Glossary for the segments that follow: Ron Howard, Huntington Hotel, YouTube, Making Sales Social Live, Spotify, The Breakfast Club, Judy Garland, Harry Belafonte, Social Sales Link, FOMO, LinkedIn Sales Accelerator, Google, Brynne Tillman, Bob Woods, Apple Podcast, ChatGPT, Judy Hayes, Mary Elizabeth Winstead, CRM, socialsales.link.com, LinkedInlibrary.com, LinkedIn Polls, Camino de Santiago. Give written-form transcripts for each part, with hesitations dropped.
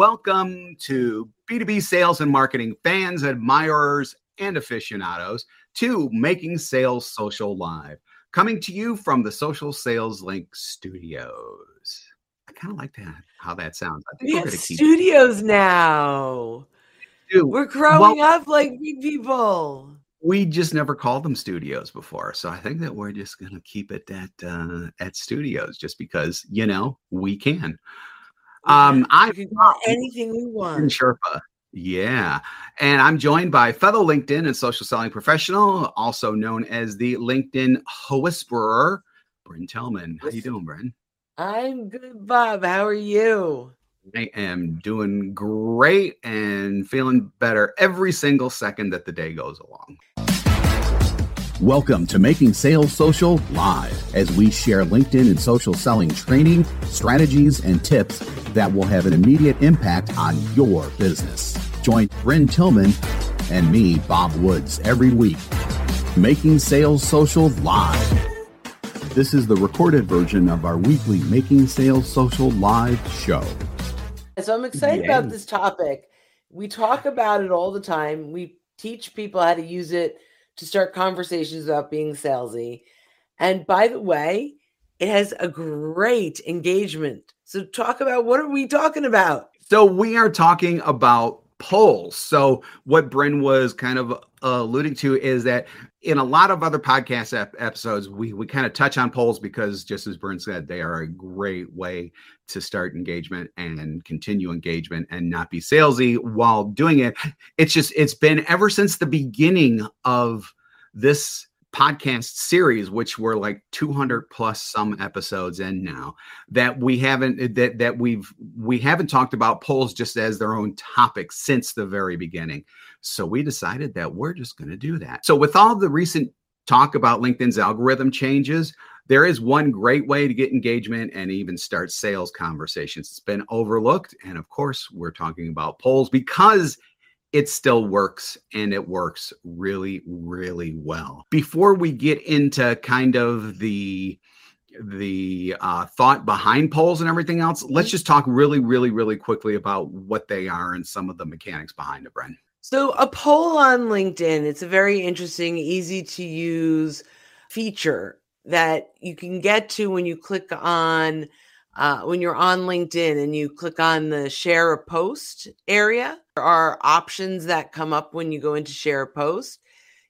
Welcome to B2B sales and marketing fans, admirers, and aficionados to Making Sales Social Live, coming to you from the Social Sales Link studios. I kind of like that, how that sounds. I think we have studios now. We're growing up like big people. We just never called them studios before. So I think that we're just going to keep it at studios just because, you know, we can. I can buy anything we want. Sherpa. Yeah. And I'm joined by fellow LinkedIn and social selling professional, also known as the LinkedIn Whisperer, Brynne Tillman. How you doing, Brynne? I'm good, Bob. How are you? I am doing great and feeling better every single second that the day goes along. Welcome to Making Sales Social Live, as we share LinkedIn and social selling training, strategies, and tips that will have an immediate impact on your business. Join Brynne Tillman and me, Bob Woods, every week. Making Sales Social Live. This is the recorded version of our weekly Making Sales Social Live show. So I'm excited about this topic. We talk about it all the time. We teach people how to use it to start conversations about being salesy. And by the way, it has a great engagement. So talk about, what are we talking about? So we are talking about polls. So what Brynne was kind of alluding to is that in a lot of other podcast episodes, we kind of touch on polls because, just as Brynne said, they are a great way to start engagement and continue engagement and not be salesy while doing it. It's been ever since the beginning of this podcast series, which were like 200 plus some episodes in now, that we haven't talked about polls just as their own topic since the very beginning. So we decided that we're just going to do that. So with all the recent talk about LinkedIn's algorithm changes, there is one great way to get engagement and even start sales conversations. It's been overlooked. And of course, we're talking about polls because it still works, and it works really, really well. Before we get into kind of the thought behind polls and everything else, let's just talk really, really, really quickly about what they are and some of the mechanics behind it, Brynne. So a poll on LinkedIn, it's a very interesting, easy to use feature that you can get to when you click on, when you're on LinkedIn and you click on the share a post area. There are options that come up when you go into share a post.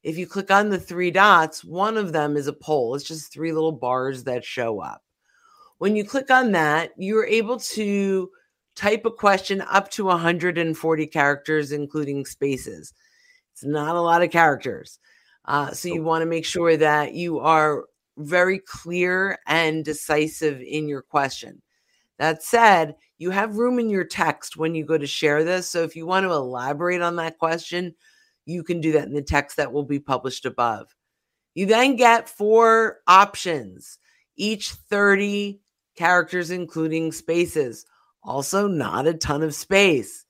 If you click on the three dots, one of them is a poll. It's just three little bars that show up. When you click on that, you're able to type a question up to 140 characters, including spaces. It's not a lot of characters. So you want to make sure that you are very clear and decisive in your question. That said, you have room in your text when you go to share this. So if you want to elaborate on that question, you can do that in the text that will be published above. You then get four options, each 30 characters, including spaces. Also not a ton of space.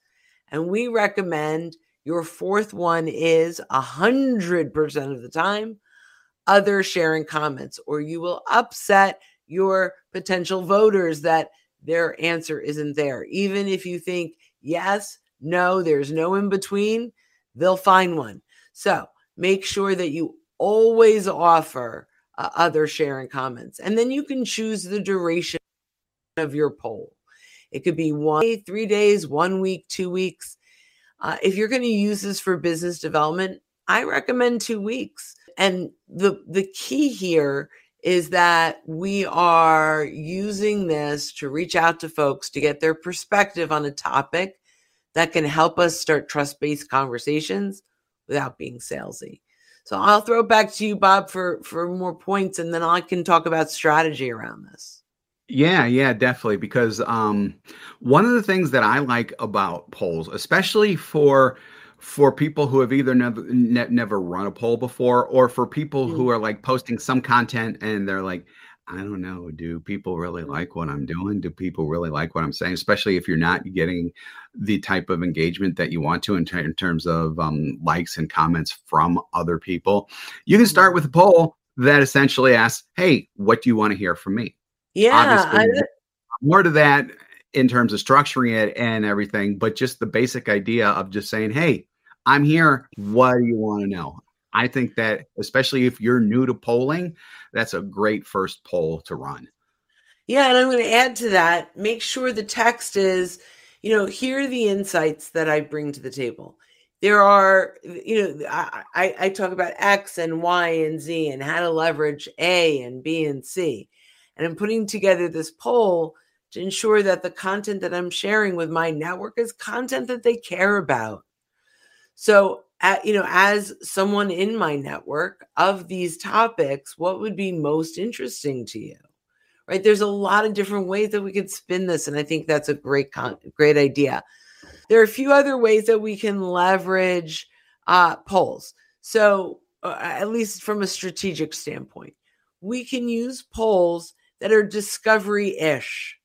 And we recommend your fourth one is 100% of the time other sharing comments, or you will upset your potential voters that their answer isn't there. Even if you think yes, no, there's no in between, they'll find one. So make sure that you always offer other sharing comments. And then you can choose the duration of your poll. It could be 1 day, 3 days, 1 week, 2 weeks. If you're going to use this for business development, I recommend 2 weeks. And the key here is that we are using this to reach out to folks to get their perspective on a topic that can help us start trust-based conversations without being salesy. So I'll throw it back to you, Bob, for more points, and then I can talk about strategy around this. Yeah, definitely. Because one of the things that I like about polls, especially for people who have either never run a poll before, or for people who are like posting some content and they're like, I don't know, do people really like what I'm doing? Do people really like what I'm saying? Especially if you're not getting the type of engagement that you want to in terms of likes and comments from other people. You can start with a poll that essentially asks, hey, what do you want to hear from me? Yeah. Obviously, more to that in terms of structuring it and everything, but just the basic idea of just saying, hey, I'm here. What do you want to know? I think that especially if you're new to polling, that's a great first poll to run. Yeah. And I'm going to add to that, make sure the text is, you know, here are the insights that I bring to the table. There are, you know, I talk about X and Y and Z and how to leverage A and B and C. And I'm putting together this poll to ensure that the content that I'm sharing with my network is content that they care about. So, you know, as someone in my network of these topics, what would be most interesting to you, right? There's a lot of different ways that we could spin this. And I think that's a great idea. There are a few other ways that we can leverage polls. So at least from a strategic standpoint, we can use polls that are discovery-ish,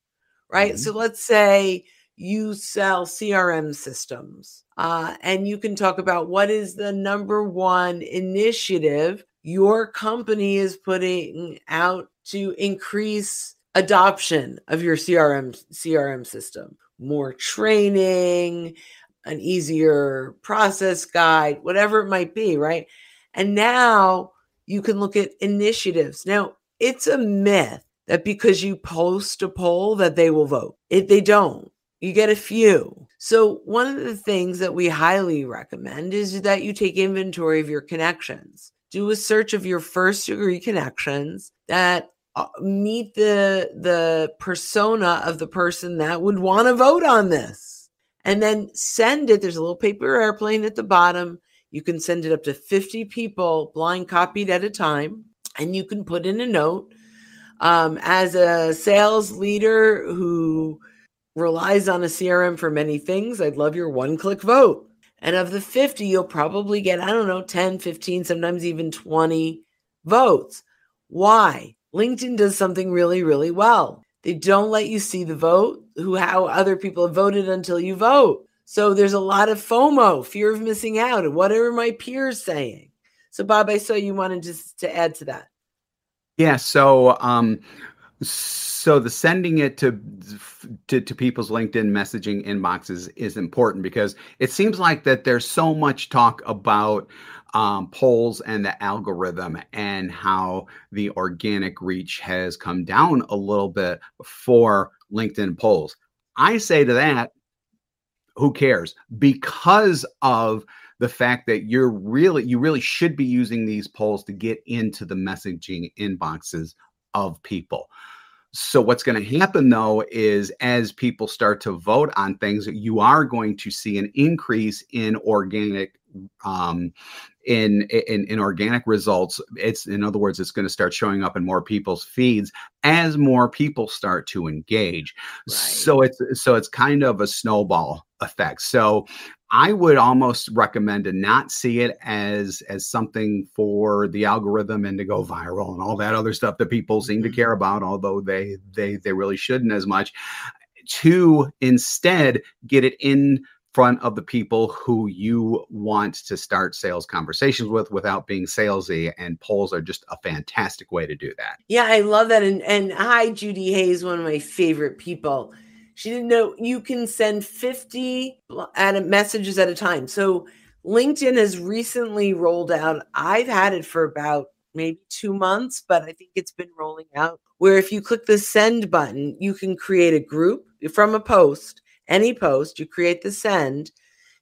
right? Mm-hmm. So let's say you sell CRM systems and you can talk about what is the number one initiative your company is putting out to increase adoption of your CRM system. More training, an easier process guide, whatever it might be, right? And now you can look at initiatives. Now, it's a myth that because you post a poll that they will vote. They don't. You get a few. So one of the things that we highly recommend is that you take inventory of your connections. Do a search of your first degree connections that meet the persona of the person that would want to vote on this. And then send it. There's a little paper airplane at the bottom. You can send it up to 50 people, blind copied at a time. And you can put in a note. As a sales leader who relies on a CRM for many things, I'd love your one-click vote. And of the 50, you'll probably get, I don't know, 10, 15, sometimes even 20 votes. Why? LinkedIn does something really, really well. They don't let you see the vote, how other people have voted until you vote. So there's a lot of FOMO, fear of missing out, and whatever my peers saying. So Bob, I saw you wanted just to add to that. Yeah. So, so the sending it to people's LinkedIn messaging inboxes is important because it seems like that there's so much talk about polls and the algorithm and how the organic reach has come down a little bit for LinkedIn polls. I say to that, who cares? Because of the fact that you really should be using these polls to get into the messaging inboxes of people. So what's going to happen though, is as people start to vote on things, you are going to see an increase in organic, in organic results. In other words, it's going to start showing up in more people's feeds as more people start to engage. Right. So it's kind of a snowball effect. So I would almost recommend to not see it as something for the algorithm and to go viral and all that other stuff that people seem to care about, although they really shouldn't as much, to instead get it in front of the people who you want to start sales conversations with without being salesy. And polls are just a fantastic way to do that. Yeah, I love that. And hi, Judy Hayes, one of my favorite people. She didn't know you can send 50 messages at a time. So LinkedIn has recently rolled out. I've had it for about maybe 2 months, but I think it's been rolling out where if you click the send button, you can create a group from a post, any post, you create the send,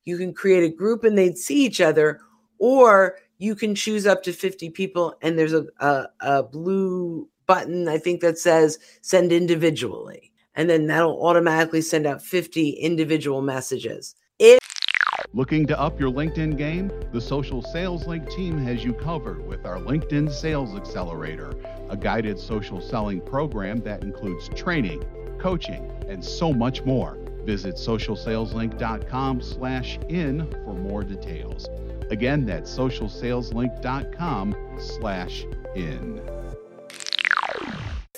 you can create a group and they'd see each other, or you can choose up to 50 people. And there's a blue button, I think that says send individually. And then that'll automatically send out 50 individual messages. Looking to up your LinkedIn game? The Social Sales Link team has you covered with our LinkedIn Sales Accelerator, a guided social selling program that includes training, coaching, and so much more. Visit socialsaleslink.com/in for more details. Again, that's socialsaleslink.com/in.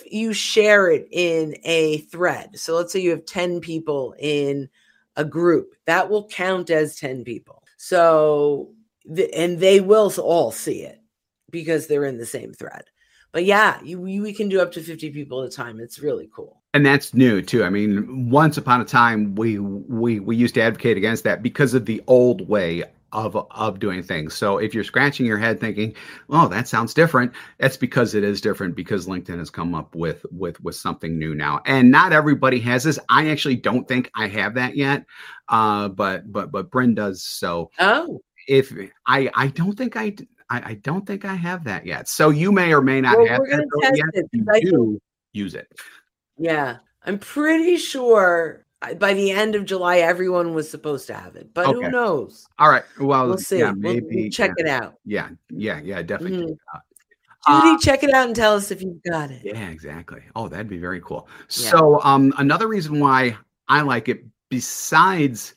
You share it in a thread. So let's say you have 10 people in a group. That will count as 10 people. So, and they will all see it because they're in the same thread. But yeah, we can do up to 50 people at a time. It's really cool. And that's new too. I mean, once upon a time, we used to advocate against that because of the old way of doing things. So if you're scratching your head thinking, oh, that sounds different, that's because it is different, because LinkedIn has come up with something new now. And not everybody has this. I actually don't think I have that yet. But Brynne does. So I don't think I have that yet. So you may or may not have that. Use it. Yeah, I'm pretty sure by the end of July, everyone was supposed to have it, but who knows? All right. Well, we'll see. Yeah, we'll check it out. Yeah, definitely. Mm-hmm. Judy, check it out and tell us if you've got it. Yeah, exactly. Oh, that'd be very cool. Yeah. So another reason why I like it, besides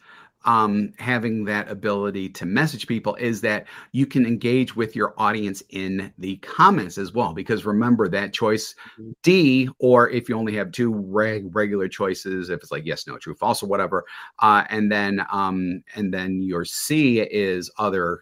having that ability to message people, is that you can engage with your audience in the comments as well. Because remember that choice D, or if you only have two regular choices, if it's like yes, no, true, false, or whatever, and then your C is other,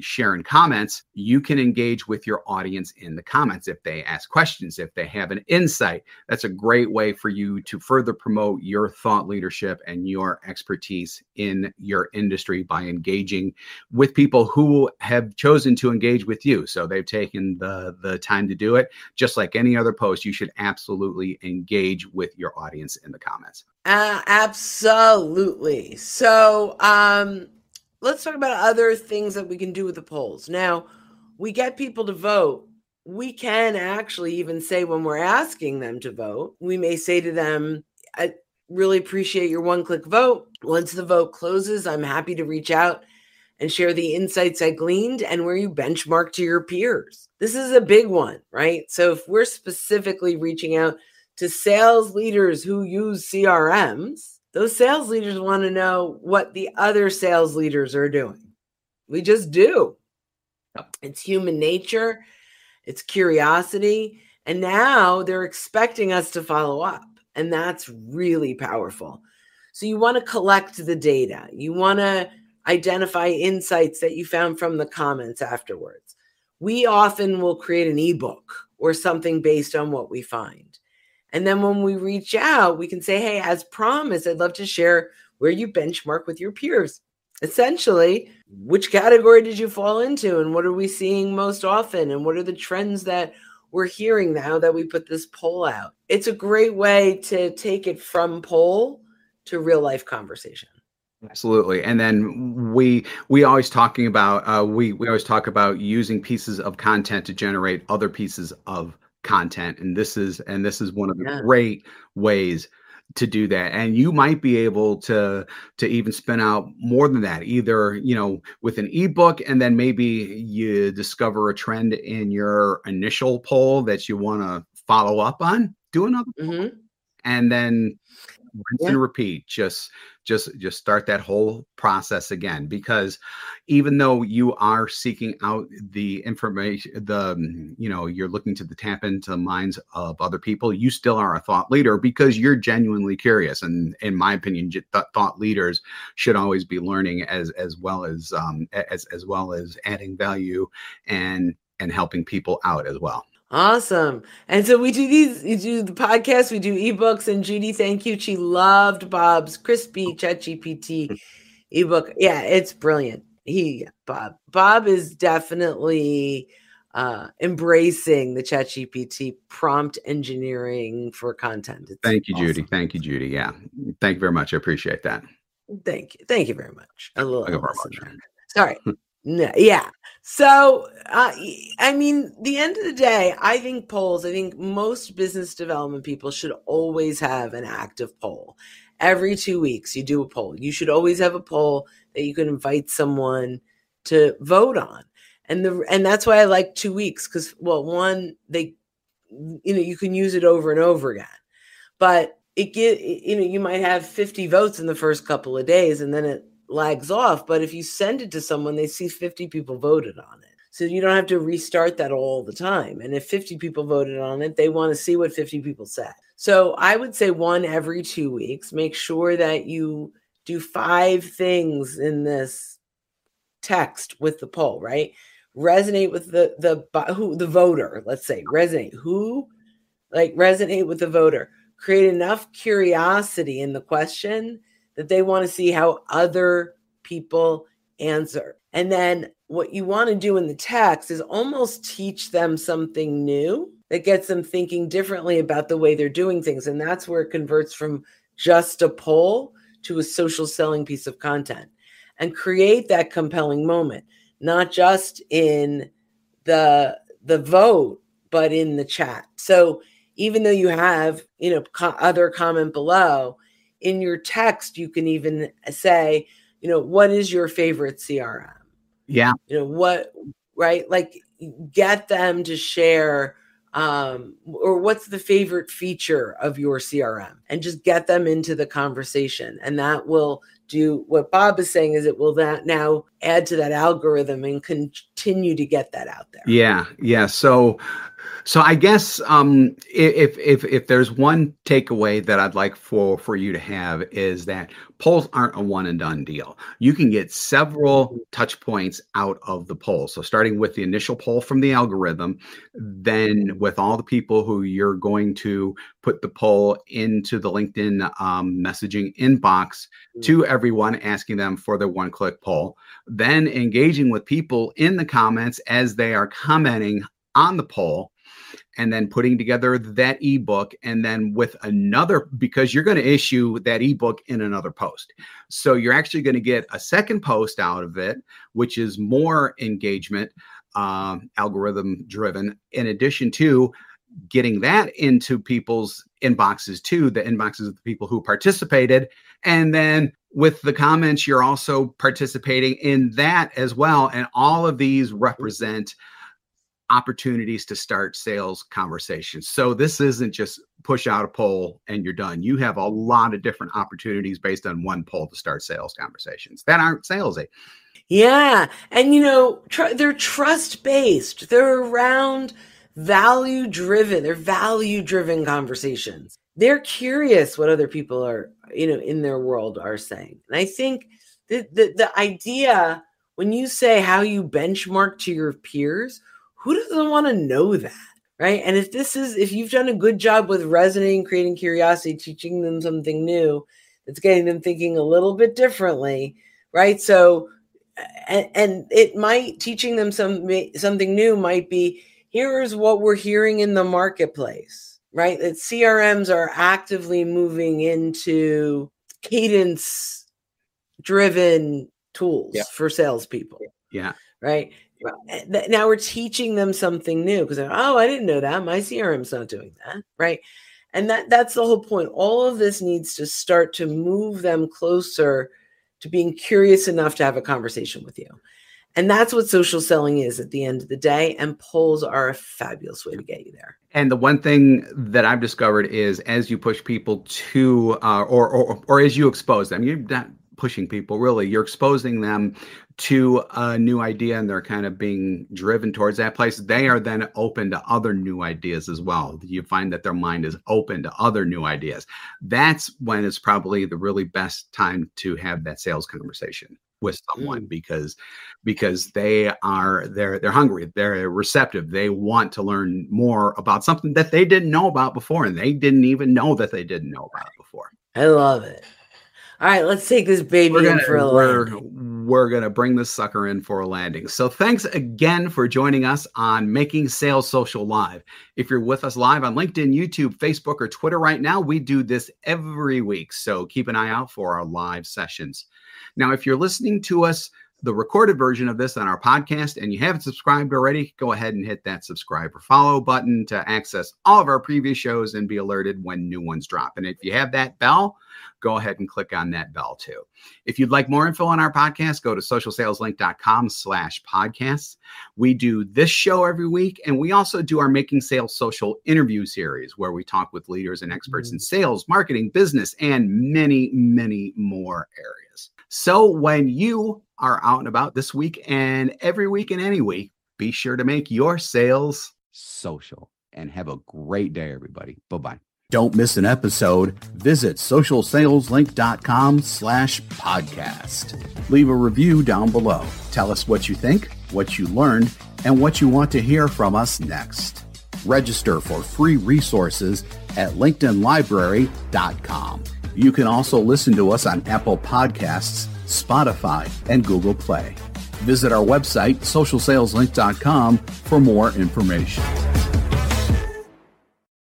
sharing comments. You can engage with your audience in the comments if they ask questions, if they have an insight. That's a great way for you to further promote your thought leadership and your expertise in your industry by engaging with people who have chosen to engage with you. So they've taken the time to do it. Just like any other post, you should absolutely engage with your audience in the comments. Absolutely. So, let's talk about other things that we can do with the polls. Now, we get people to vote. We can actually even say when we're asking them to vote, we may say to them, I really appreciate your one-click vote. Once the vote closes, I'm happy to reach out and share the insights I gleaned and where you benchmark to your peers. This is a big one, right? So if we're specifically reaching out to sales leaders who use CRMs, those sales leaders want to know what the other sales leaders are doing. We just do. It's human nature. It's curiosity. And now they're expecting us to follow up. And that's really powerful. So you want to collect the data. You want to identify insights that you found from the comments afterwards. We often will create an ebook or something based on what we find. And then when we reach out, we can say, hey, as promised, I'd love to share where you benchmark with your peers. Essentially, which category did you fall into? And what are we seeing most often? And what are the trends that we're hearing now that we put this poll out? It's a great way to take it from poll to real life conversation. Absolutely. And then we always talk about using pieces of content to generate other pieces of content. And this is one of the great ways to do that. And you might be able to even spin out more than that, either, with an ebook, and then maybe you discover a trend in your initial poll that you want to follow up on, do another poll, and then rinse and repeat. Just start that whole process again, because even though you are seeking out the information, you're looking to tap into the minds of other people, you still are a thought leader because you're genuinely curious. And in my opinion, thought leaders should always be learning as well as adding value and helping people out as well. Awesome. And so you do the podcast, we do ebooks, and Judy, thank you. She loved Bob's crispy ChatGPT ebook. Yeah, it's brilliant. Bob is definitely embracing the ChatGPT prompt engineering for content. It's thank you, awesome. Judy. Thank you, Judy. Yeah. Thank you very much. I appreciate that. Thank you very much. I love it. Sorry. No, yeah. So, the end of the day, I think most business development people should always have an active poll. Every 2 weeks, you do a poll. You should always have a poll that you can invite someone to vote on. And that's why I like 2 weeks, because, well, one, you can use it over and over again, but you might have 50 votes in the first couple of days, and then it lags off. But if you send it to someone, they see 50 people voted on it. So you don't have to restart that all the time. And if 50 people voted on it, they want to see what 50 people said. So I would say one every 2 weeks. Make sure that you do 5 things in this text with the poll, right? Resonate with the voter, let's say. Resonate with the voter. create enough curiosity in the question that they want to see how other people answer. And then what you want to do in the text is almost teach them something new that gets them thinking differently about the way they're doing things. And that's where it converts from just a poll to a social selling piece of content, and create that compelling moment, not just in the vote, but in the chat. So even though you have, other comment below, in your text, you can even say, what is your favorite CRM? Yeah. Get them to share, or what's the favorite feature of your CRM, and just get them into the conversation. And that will do what Bob is saying, is it will that now add to that algorithm and continue to get that out there. Yeah. Yeah. So I guess, if there's one takeaway that I'd like for you to have, is that polls aren't a one and done deal. You can get several touch points out of the poll. So starting with the initial poll from the algorithm, then with all the people who you're going to put the poll into the LinkedIn messaging inbox to everyone, asking them for their one-click poll, then engaging with people in the comments as they are commenting on the poll, and then putting together that ebook, and then with another, because you're going to issue that ebook in another post. So you're actually going to get a second post out of it, which is more engagement, algorithm driven, in addition to getting that into people's inboxes too, the inboxes of the people who participated. And then with the comments, you're also participating in that as well. And all of these represent opportunities to start sales conversations. So this isn't just push out a poll and you're done. You have a lot of different opportunities based on one poll to start sales conversations that aren't salesy. Yeah. And they're trust-based. They're around value-driven. They're value-driven conversations. They're curious what other people are, in their world are saying. And I think the idea, when you say how you benchmark to your peers, who doesn't want to know that, right? And if you've done a good job with resonating, creating curiosity, teaching them something new, it's getting them thinking a little bit differently, right? So, and it might, teaching them something new might be, here's what we're hearing in the marketplace, right? That CRMs are actively moving into cadence-driven tools for salespeople. Yeah. Right? Now we're teaching them something new, because I didn't know that. My CRM's not doing that, right? And that's the whole point. All of this needs to start to move them closer to being curious enough to have a conversation with you. And that's what social selling is at the end of the day. And polls are a fabulous way to get you there. And the one thing that I've discovered is, as you push people to, or as you expose them, you're not pushing people, really. You're exposing them to a new idea, and they're kind of being driven towards that place. They are then open to other new ideas as well. You find that their mind is open to other new ideas. That's when it's probably the really best time to have that sales conversation with someone, because they're hungry, they're receptive, they want to learn more about something that they didn't know about before, and they didn't even know that they didn't know about it before. I love it. All right, let's take this baby in for a landing. We're going to bring this sucker in for a landing. So thanks again for joining us on Making Sales Social Live. If you're with us live on LinkedIn, YouTube, Facebook, or Twitter right now, we do this every week. So keep an eye out for our live sessions. Now, if you're listening to us, the recorded version of this on our podcast, and you haven't subscribed already, go ahead and hit that subscribe or follow button to access all of our previous shows and be alerted when new ones drop. And if you have that bell, go ahead and click on that bell too. If you'd like more info on our podcast, go to socialsaleslink.com/podcasts. We do this show every week, and we also do our Making Sales Social interview series, where we talk with leaders and experts in sales, marketing, business, and many, many more areas. So when you are out and about this week and every week and any week, be sure to make your sales social, and have a great day, everybody. Bye-bye. Don't miss an episode. Visit socialsaleslink.com/podcast. Leave a review down below. Tell us what you think, what you learned, and what you want to hear from us next. Register for free resources at LinkedInlibrary.com. You can also listen to us on Apple Podcasts, Spotify, and Google Play. Visit our website, socialsaleslink.com, for more information.